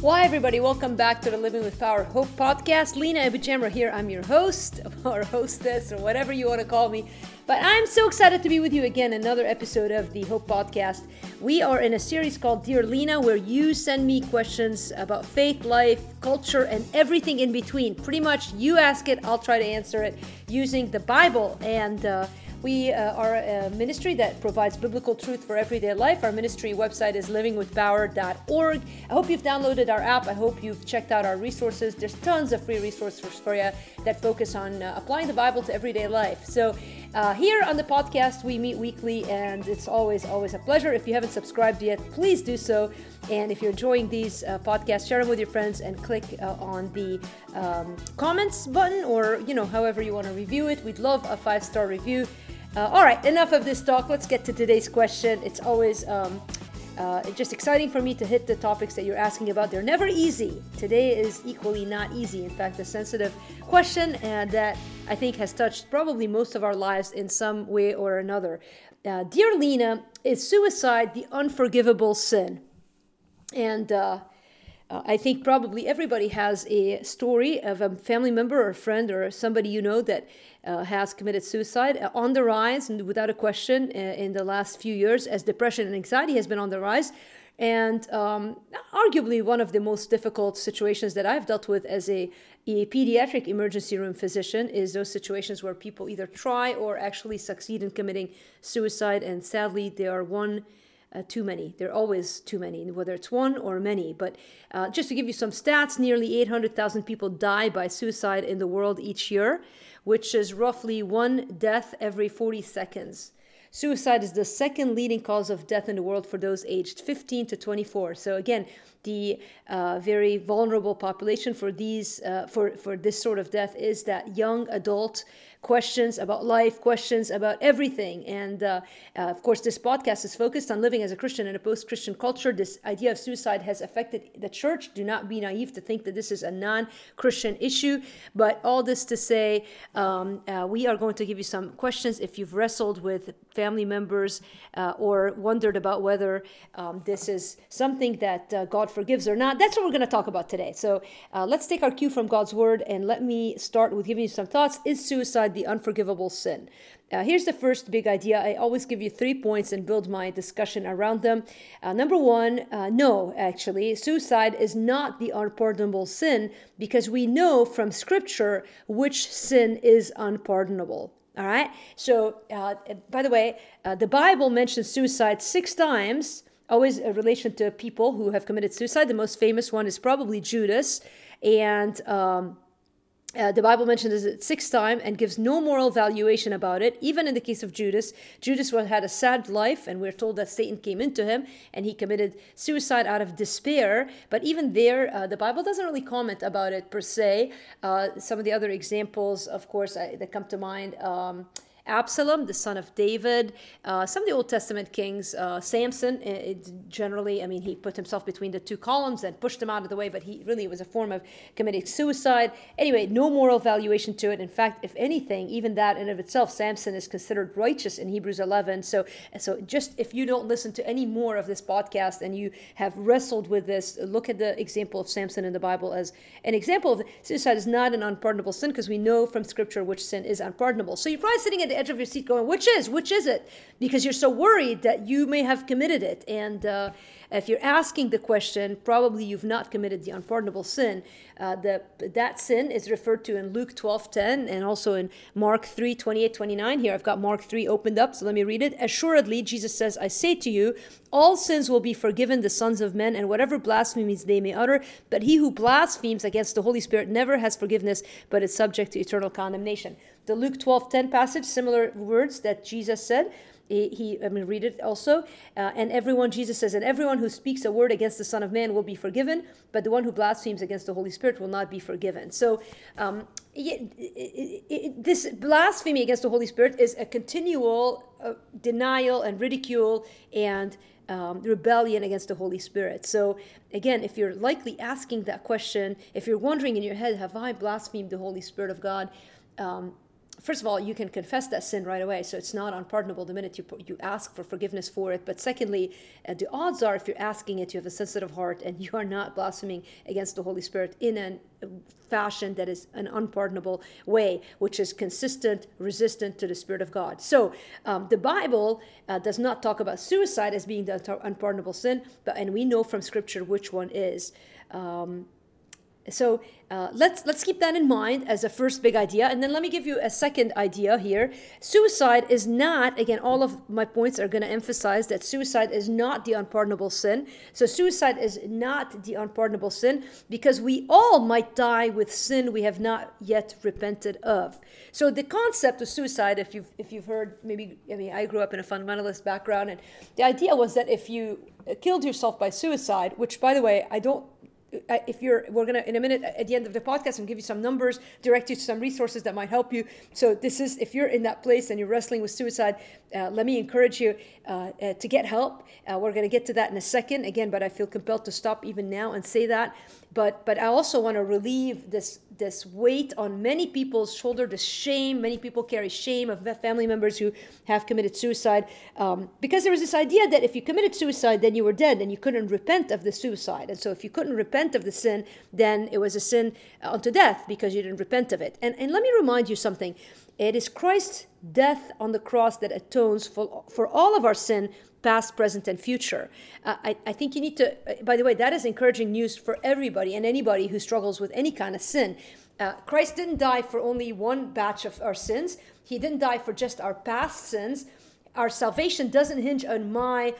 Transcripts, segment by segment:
Why, everybody, welcome back to the Living with Power Hope Podcast. Lena Abijamra here. I'm your host or hostess or whatever you want to call me. But I'm so excited to be with you again, another episode of the Hope Podcast. We are in a series called Dear Lena, where you send me questions about faith, life, culture, and everything in between. Pretty much you ask it, I'll try to answer it using the Bible. And we are a ministry that provides biblical truth for everyday life. Our ministry website is livingwithpower.org. I hope you've downloaded our app. I hope you've checked out our resources. There's tons of free resources for you that focus on applying the Bible to everyday life. So here on the podcast, we meet weekly, and it's always a pleasure. If you haven't subscribed yet, please do so. And if you're enjoying these podcasts, share them with your friends and click on the comments button, or, you know, however you want to review it. We'd love a 5-star review. All right, enough of this talk. Let's get to today's question. It's always just exciting for me to hit the topics that you're asking about. They're never easy. Today is equally not easy. In fact, a sensitive question that I think has touched probably most of our lives in some way or another. Dear Lena, is suicide the unforgivable sin? And I think probably everybody has a story of a family member or a friend or somebody you know that has committed suicide, on the rise, and without a question, in the last few years, as depression and anxiety has been on the rise. And arguably one of the most difficult situations that I've dealt with as a pediatric emergency room physician is those situations where people either try or actually succeed in committing suicide. And sadly, they are too many. There are always too many, whether it's one or many. But just to give you some stats, nearly 800,000 people die by suicide in the world each year, which is roughly one death every 40 seconds. Suicide is the second leading cause of death in the world for those aged 15 to 24. So again, the very vulnerable population for these for this sort of death is that young adult. Questions about life, questions about everything. And of course, this podcast is focused on living as a Christian in a post-Christian culture. This idea of suicide has affected the church. Do not be naive to think that this is a non-Christian issue. But all this to say, we are going to give you some questions. If you've wrestled with family members or wondered about whether this is something that God forgives or not, that's what we're going to talk about today. So let's take our cue from God's word, and let me start with giving you some thoughts. Is suicide the unforgivable sin? Here's the first big idea. I always give you 3 points and build my discussion around them. Number one, no, actually, suicide is not the unpardonable sin, because we know from Scripture which sin is unpardonable. All right? So, by the way, the Bible mentions suicide 6 times, always in relation to people who have committed suicide. The most famous one is probably Judas. And the Bible mentions it 6 times and gives no moral valuation about it. Even in the case of Judas, Judas had a sad life, and we're told that Satan came into him and he committed suicide out of despair. But even there, the Bible doesn't really comment about it per se. Some of the other examples, of course, that come to mind, Absalom, the son of David, some of the Old Testament kings, Samson, generally, I mean, he put himself between the two columns and pushed them out of the way, but he really was a form of committing suicide. Anyway, no moral valuation to it. In fact, if anything, even that in and of itself, Samson is considered righteous in Hebrews 11. So just if you don't listen to any more of this podcast and you have wrestled with this, look at the example of Samson in the Bible as an example of suicide is not an unpardonable sin, because we know from Scripture which sin is unpardonable. So you're probably sitting at the edge of your seat going, which is it? Because you're so worried that you may have committed it. And if you're asking the question, probably you've not committed the unpardonable sin. That sin is referred to in Luke 12:10 and also in Mark 3:28-29. Here I've got Mark 3 opened up, so let me read it. Assuredly, Jesus says, I say to you, all sins will be forgiven the sons of men, and whatever blasphemies they may utter. But he who blasphemes against the Holy Spirit never has forgiveness, but is subject to eternal condemnation. The Luke 12:10 passage, similar words that Jesus said. I mean, read it also. Jesus says, and everyone who speaks a word against the Son of Man will be forgiven, but the one who blasphemes against the Holy Spirit will not be forgiven. So this blasphemy against the Holy Spirit is a continual denial and ridicule and rebellion against the Holy Spirit. So again, if you're likely asking that question, if you're wondering in your head, have I blasphemed the Holy Spirit of God? first of all, you can confess that sin right away, so it's not unpardonable the minute you ask for forgiveness for it. But secondly, the odds are if you're asking it, you have a sensitive heart and you are not blaspheming against the Holy Spirit in a fashion that is an unpardonable way, which is consistent, resistant to the Spirit of God. So the Bible does not talk about suicide as being the unpardonable sin, and we know from Scripture which one is. So let's keep that in mind as a first big idea. And then let me give you a second idea here. Suicide is not, again, all of my points are going to emphasize that suicide is not the unpardonable sin. So suicide is not the unpardonable sin because we all might die with sin we have not yet repented of. So the concept of suicide, if you've heard, I grew up in a fundamentalist background, and the idea was that if you killed yourself by suicide, which, by the way, we're gonna in a minute at the end of the podcast and give you some numbers, direct you to some resources that might help you. So this is, if you're in that place and you're wrestling with suicide, let me encourage you to get help. We're gonna get to that in a second again, but I feel compelled to stop even now and say that. But I also want to relieve this weight on many people's shoulder, this shame. Many people carry shame of family members who have committed suicide because there was this idea that if you committed suicide, then you were dead and you couldn't repent of the suicide. And so if you couldn't repent of the sin, then it was a sin unto death because you didn't repent of it. And let me remind you something. It is Christ's death on the cross that atones for all of our sin, past, present, and future. I think you need to, by the way, that is encouraging news for everybody and anybody who struggles with any kind of sin. Christ didn't die for only one batch of our sins. He didn't die for just our past sins. Our salvation doesn't hinge on my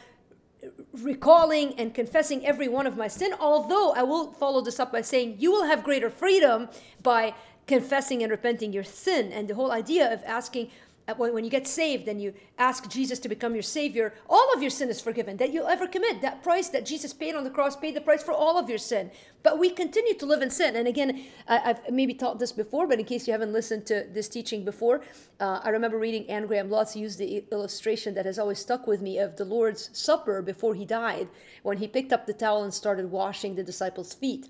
recalling and confessing every one of my sin, although I will follow this up by saying you will have greater freedom by confessing and repenting your sin. And the whole idea of asking, when you get saved and you ask Jesus to become your Savior, all of your sin is forgiven that you'll ever commit. That price that Jesus paid on the cross paid the price for all of your sin. But we continue to live in sin. And again, I've maybe taught this before, but in case you haven't listened to this teaching before, I remember reading Anne Graham Lotz used the illustration that has always stuck with me of the Lord's Supper before he died, when he picked up the towel and started washing the disciples' feet.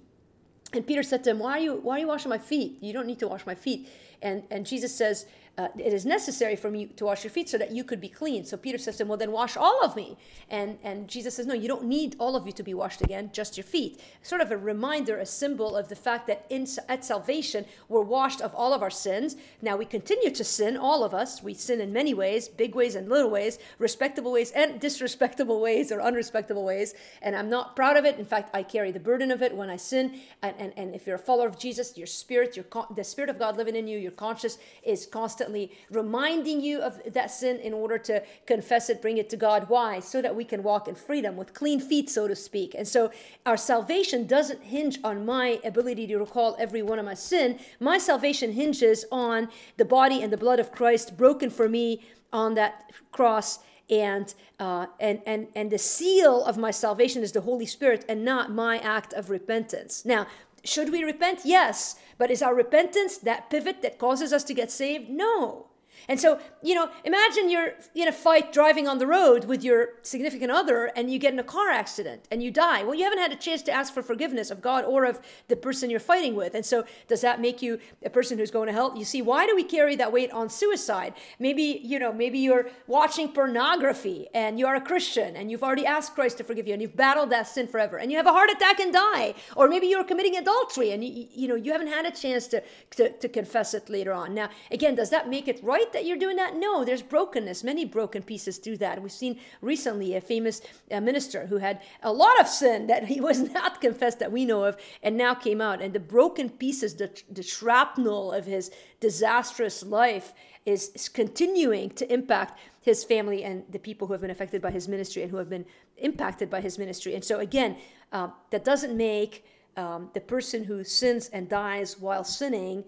And Peter said to him, Why are you washing my feet? You don't need to wash my feet. And Jesus says, it is necessary for me to wash your feet so that you could be clean. So Peter says to him, well, then wash all of me. And Jesus says, no, you don't need all of you to be washed again, just your feet. Sort of a reminder, a symbol of the fact that at salvation, we're washed of all of our sins. Now we continue to sin, all of us. We sin in many ways, big ways and little ways, respectable ways and disrespectable ways or unrespectable ways. And I'm not proud of it. In fact, I carry the burden of it when I sin. And if you're a follower of Jesus, your spirit, the Spirit of God living in you, your conscience is constantly reminding you of that sin in order to confess it, bring it to God. Why? So that we can walk in freedom with clean feet, so to speak. And so our salvation doesn't hinge on my ability to recall every one of my sin. My salvation hinges on the body and the blood of Christ broken for me on that cross. And the seal of my salvation is the Holy Spirit and not my act of repentance. Now, should we repent? Yes. But is our repentance that pivot that causes us to get saved? No. And so, imagine you're in a fight driving on the road with your significant other and you get in a car accident and you die. Well, you haven't had a chance to ask for forgiveness of God or of the person you're fighting with. And so does that make you a person who's going to hell? You see, why do we carry that weight on suicide? Maybe you're watching pornography and you are a Christian and you've already asked Christ to forgive you and you've battled that sin forever and you have a heart attack and die. Or maybe you're committing adultery and you haven't had a chance to confess it later on. Now, again, does that make it right that you're doing that? No, there's brokenness. Many broken pieces do that. We've seen recently a famous minister who had a lot of sin that he was not confessed that we know of and now came out. And the broken pieces, the shrapnel of his disastrous life is continuing to impact his family and the people who have been affected by his ministry and who have been impacted by his ministry. And so again, that doesn't make the person who sins and dies while sinning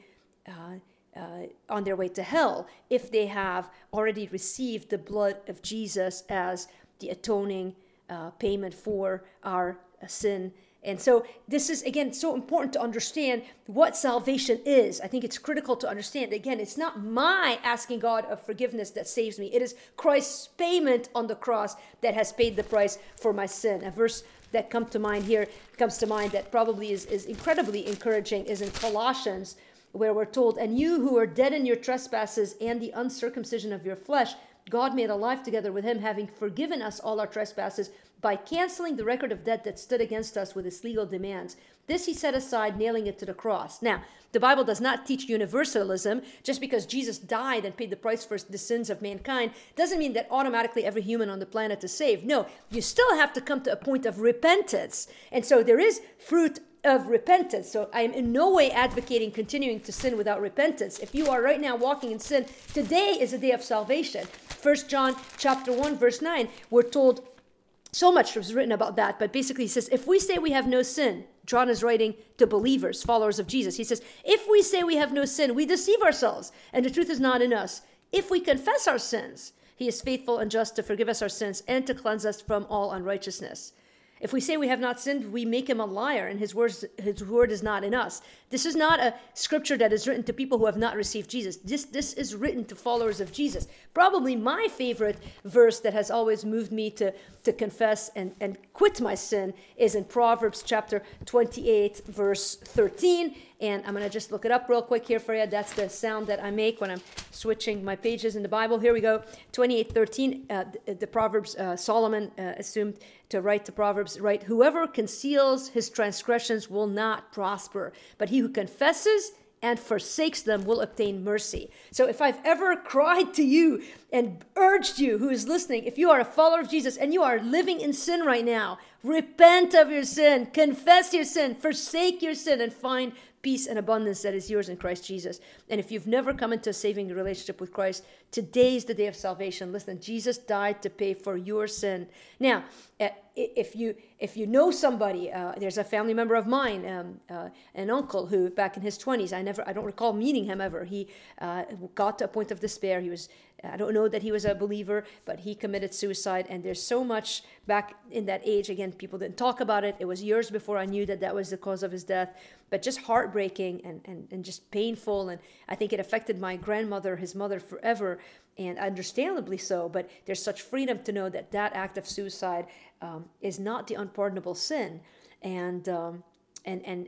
on their way to hell if they have already received the blood of Jesus as the atoning payment for our sin. And so this is, again, so important to understand what salvation is. I think it's critical to understand. Again, it's not my asking God of forgiveness that saves me. It is Christ's payment on the cross that has paid the price for my sin. A verse that comes to mind that probably is incredibly encouraging is in Colossians where we're told, and you who are dead in your trespasses and the uncircumcision of your flesh, God made alive together with him, having forgiven us all our trespasses by canceling the record of debt that stood against us with its legal demands. This he set aside, nailing it to the cross. Now, the Bible does not teach universalism. Just because Jesus died and paid the price for the sins of mankind doesn't mean that automatically every human on the planet is saved. No, you still have to come to a point of repentance. And so there is fruit of repentance. So I am in no way advocating continuing to sin without repentance. If you are right now walking in sin, today is a day of salvation. 1 John chapter 1, verse 9, we're told so much was written about that, but basically he says, if we say we have no sin, John is writing to believers, followers of Jesus. He says, if we say we have no sin, we deceive ourselves, and the truth is not in us. If we confess our sins, he is faithful and just to forgive us our sins and to cleanse us from all unrighteousness. If we say we have not sinned, we make him a liar, and his word is not in us. This is not a scripture that is written to people who have not received Jesus. This is written to followers of Jesus. Probably my favorite verse that has always moved me to confess and quit my sin is in Proverbs chapter 28, verse 13. And I'm going to just look it up real quick here for you. That's the sound that I make when I'm switching my pages in the Bible. Here we go, 28:13. The Proverbs, Solomon assumed to write the Proverbs, right? Whoever conceals his transgressions will not prosper, but he who confesses and forsakes them will obtain mercy. So if I've ever cried to you and urged you who is listening, if you are a follower of Jesus and you are living in sin right now, repent of your sin, confess your sin, forsake your sin, and find peace and abundance that is yours in Christ Jesus. And if you've never come into a saving relationship with Christ, today's the day of salvation. Listen, Jesus died to pay for your sin. Now, if you know somebody, there's a family member of mine, an uncle who back in his 20s, I don't recall meeting him ever. He got to a point of despair. I don't know that he was a believer, but he committed suicide. And there's so much back in that age. Again, people didn't talk about it. It was years before I knew that that was the cause of his death, but just heartbreaking and just painful. And I think it affected my grandmother, his mother, forever, and understandably so. But there's such freedom to know that that act of suicide is not the unpardonable sin. And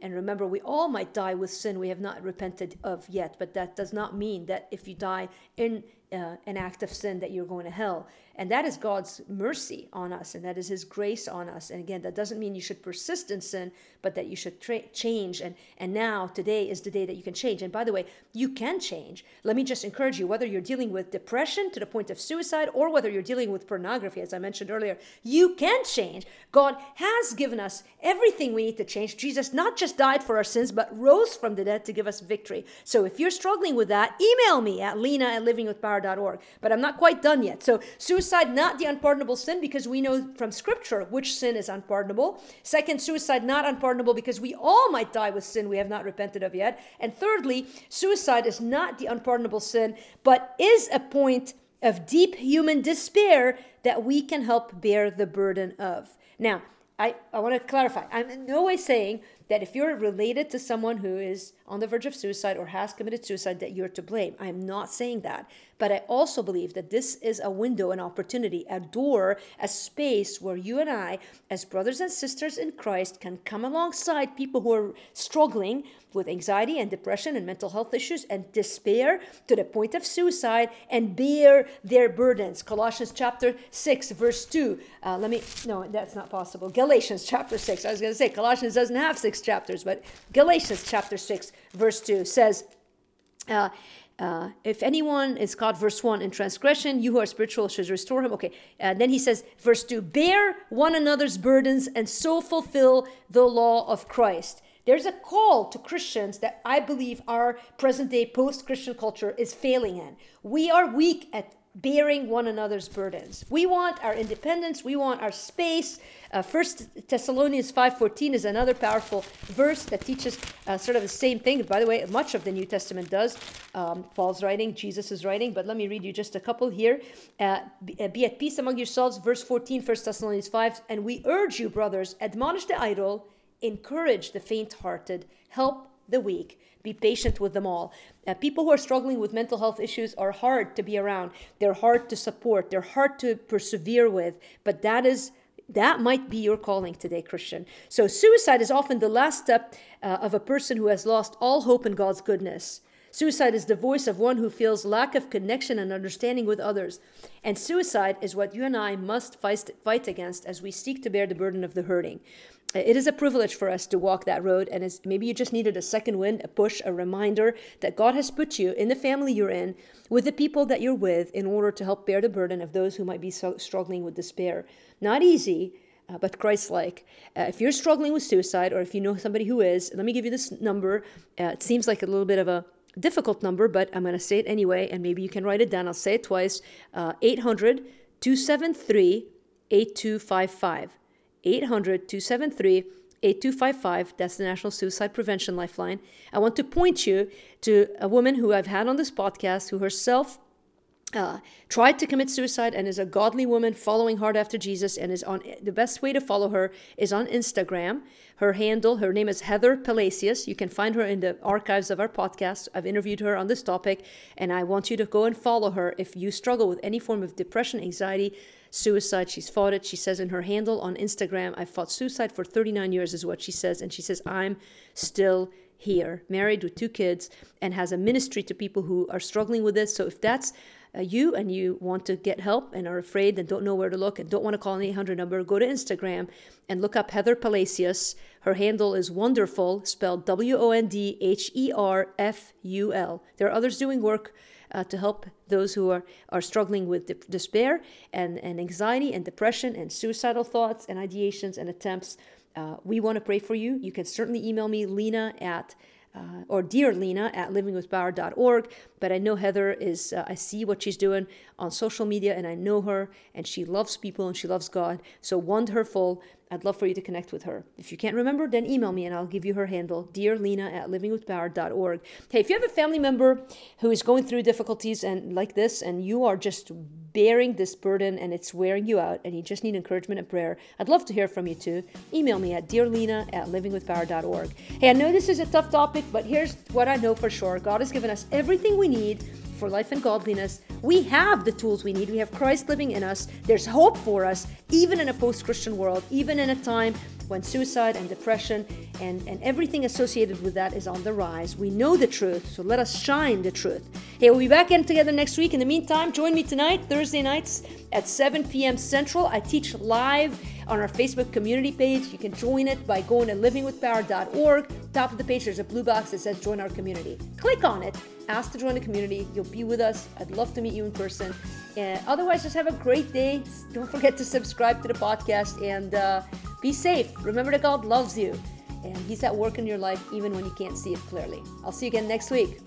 remember, we all might die with sin we have not repented of yet, but that does not mean that if you die in an act of sin that you're going to hell. And that is God's mercy on us, and that is his grace on us. And again, that doesn't mean you should persist in sin, but that you should change. And now, today is the day that you can change. And by the way, you can change. Let me just encourage you, whether you're dealing with depression to the point of suicide, or whether you're dealing with pornography, as I mentioned earlier, you can change. God has given us everything we need to change. Jesus not just died for our sins, but rose from the dead to give us victory. So if you're struggling with that, email me at lena@livingwithpower.org. But I'm not quite done yet. So suicide, not the unpardonable sin, because we know from scripture which sin is unpardonable. Second, suicide not unpardonable because we all might die with sin we have not repented of yet. And thirdly, suicide is not the unpardonable sin, but is a point of deep human despair that we can help bear the burden of. Now, I want to clarify. I'm in no way saying that if you're related to someone who is on the verge of suicide or has committed suicide, that you're to blame. I'm not saying that. But I also believe that this is a window, an opportunity, a door, a space where you and I, as brothers and sisters in Christ, can come alongside people who are struggling with anxiety and depression and mental health issues and despair to the point of suicide and bear their burdens. Colossians chapter 6, verse 2. No, that's not possible. Galatians chapter 6. I was going to say Colossians doesn't have 6 chapters, but Galatians chapter 6 verse 2 says, if anyone is caught, verse 1, in transgression, you who are spiritual should restore him. Okay, and then he says, verse 2, bear one another's burdens and so fulfill the law of Christ. There's a call to Christians that I believe our present-day post-Christian culture is failing in. We are weak at bearing one another's burdens. We want our independence. We want our space. 1 Thessalonians 5:14 is another powerful verse that teaches sort of the same thing. By the way, much of the New Testament does. Paul's writing, Jesus is writing, but let me read you just a couple here. Be at peace among yourselves, verse 14, 1 Thessalonians 5, and we urge you, brothers, admonish the idle, encourage the faint-hearted, help the weak, be patient with them all. People who are struggling with mental health issues are hard to be around. They're hard to support. They're hard to persevere with. But that is That might be your calling today, Christian. So suicide is often the last step of a person who has lost all hope in God's goodness. Suicide is the voice of one who feels lack of connection and understanding with others. And suicide is what you and I must fight against as we seek to bear the burden of the hurting. It is a privilege for us to walk that road, and maybe you just needed a second wind, a push, a reminder that God has put you in the family you're in, with the people that you're with, in order to help bear the burden of those who might be struggling with despair. Not easy, but Christ-like. If you're struggling with suicide, or if you know somebody who is, let me give you this number. It seems like a little bit of a difficult number, but I'm going to say it anyway, and maybe you can write it down. I'll say it twice. 800-273-8255. 800-273-8255. That's the National Suicide Prevention Lifeline. I want to point you to a woman who I've had on this podcast, who herself tried to commit suicide and is a godly woman following hard after Jesus, and is on the best way to follow her is on Instagram. Her handle, her name is Heather Palacios. You can find her in the archives of our podcast. I've interviewed her on this topic, and I want you to go and follow her if you struggle with any form of depression, anxiety, suicide. She's fought it. She says in her handle on Instagram, "I fought suicide for 39 years is what she says, and she says, "I'm still here," married with two kids, and has a ministry to people who are struggling with this. So if that's you and you want to get help and are afraid and don't know where to look and don't want to call an 800 number, go to Instagram and look up Heather Palacios. Her handle is Wonderful, spelled Wonderful. There are others doing work to help those who are struggling with despair and anxiety and depression and suicidal thoughts and ideations and attempts. We want to pray for you. You can certainly email me, Lena at dear Lena at livingwithpower.org. But I know Heather is, I see what she's doing on social media, and I know her, and she loves people and she loves God. So wonderful. I'd love for you to connect with her. If you can't remember, then email me and I'll give you her handle, dear Lena at livingwithpower.org. Hey, if you have a family member who is going through difficulties and like this, and you are just bearing this burden and it's wearing you out and you just need encouragement and prayer, I'd love to hear from you too. Email me at dearlena@livingwithpower.org. Hey, I know this is a tough topic, but here's what I know for sure. God has given us everything we need for life and godliness. We have the tools we need. We have Christ living in us. There's hope for us, even in a post-Christian world, even in a time when suicide and depression and everything associated with that is on the rise. We know the truth, so let us shine the truth. Hey, we'll be back in together next week. In the meantime, join me tonight, Thursday nights at 7 p.m. Central. I teach live on our Facebook community page. You can join it by going to livingwithpower.org. Top of the page, there's a blue box that says join our community. Click on it. Ask to join the community. You'll be with us. I'd love to meet you in person. Otherwise, just have a great day. Don't forget to subscribe to the podcast, and be safe. Remember that God loves you, and He's at work in your life even when you can't see it clearly. I'll see you again next week.